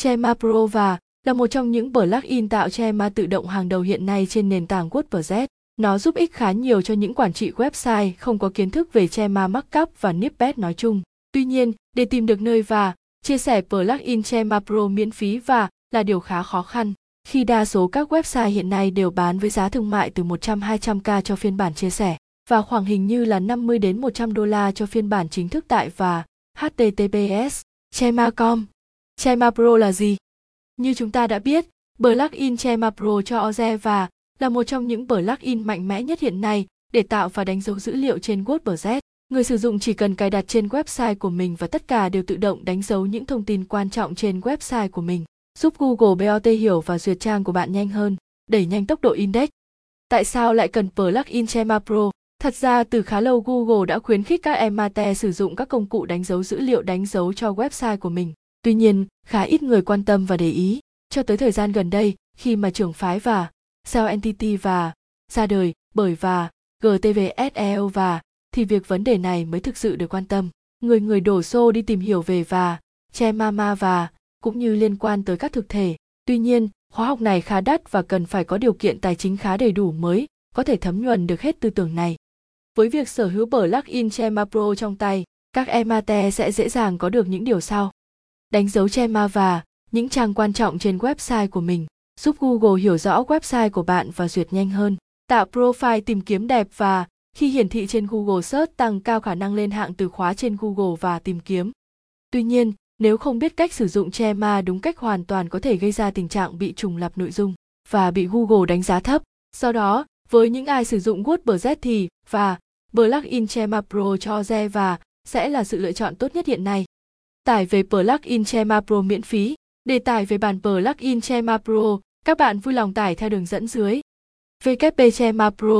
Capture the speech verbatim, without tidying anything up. Schema Pro và là một trong những plugin tạo schema tự động hàng đầu hiện nay trên nền tảng WordPress. Nó giúp ích khá nhiều cho những quản trị website không có kiến thức về schema markup và snippet nói chung. Tuy nhiên, để tìm được nơi và chia sẻ plugin Schema Pro miễn phí và là điều khá khó khăn, khi đa số các website hiện nay đều bán với giá thương mại từ một trăm đến hai trăm k cho phiên bản chia sẻ và khoảng hình như là năm mươi đến một trăm đô la cho phiên bản chính thức tại và https schema chấm com. Schema Pro là gì? Như chúng ta đã biết, plugin Schema Pro cho o giê và là một trong những plugin mạnh mẽ nhất hiện nay để tạo và đánh dấu dữ liệu trên WordPress. Người sử dụng chỉ cần cài đặt trên website của mình và tất cả đều tự động đánh dấu những thông tin quan trọng trên website của mình, giúp Google bê o tê hiểu và duyệt trang của bạn nhanh hơn, đẩy nhanh tốc độ index. Tại sao lại cần plugin Schema Pro? Thật ra từ khá lâu Google đã khuyến khích các em a tê sử dụng các công cụ đánh dấu dữ liệu đánh dấu cho website của mình. Tuy nhiên, khá ít người quan tâm và để ý. Cho tới thời gian gần đây, khi mà trường phái và Self Entity và ra đời bởi và giê tê vê ét e ô và thì việc vấn đề này mới thực sự được quan tâm. Người người đổ xô đi tìm hiểu về và Schema và cũng như liên quan tới các thực thể. Tuy nhiên, khóa học này khá đắt và cần phải có điều kiện tài chính khá đầy đủ mới có thể thấm nhuần được hết tư tưởng này. Với việc sở hữu plugin Schema Pro trong tay, các em a tê sẽ dễ dàng có được những điều sau. Đánh dấu schema và những trang quan trọng trên website của mình, giúp Google hiểu rõ website của bạn và duyệt nhanh hơn. Tạo profile tìm kiếm đẹp và khi hiển thị trên Google search tăng cao khả năng lên hạng từ khóa trên Google và tìm kiếm. Tuy nhiên, nếu không biết cách sử dụng schema đúng cách hoàn toàn có thể gây ra tình trạng bị trùng lặp nội dung và bị Google đánh giá thấp. Do đó, với những ai sử dụng WordPress thì và plugin Schema Pro cho o giê và sẽ là sự lựa chọn tốt nhất hiện nay. Tải về plugin Schema Pro miễn phí. Để tải về bản plugin Schema Pro, các bạn vui lòng tải theo đường dẫn dưới. vê kép pê Schema Pro